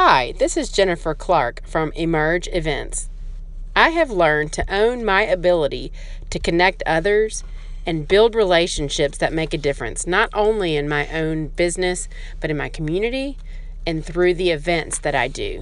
Hi, this is Jennifer Clark from Emerge Events. I have learned to own my ability to connect others and build relationships that make a difference, not only in my own business, but in my community and through the events that I do.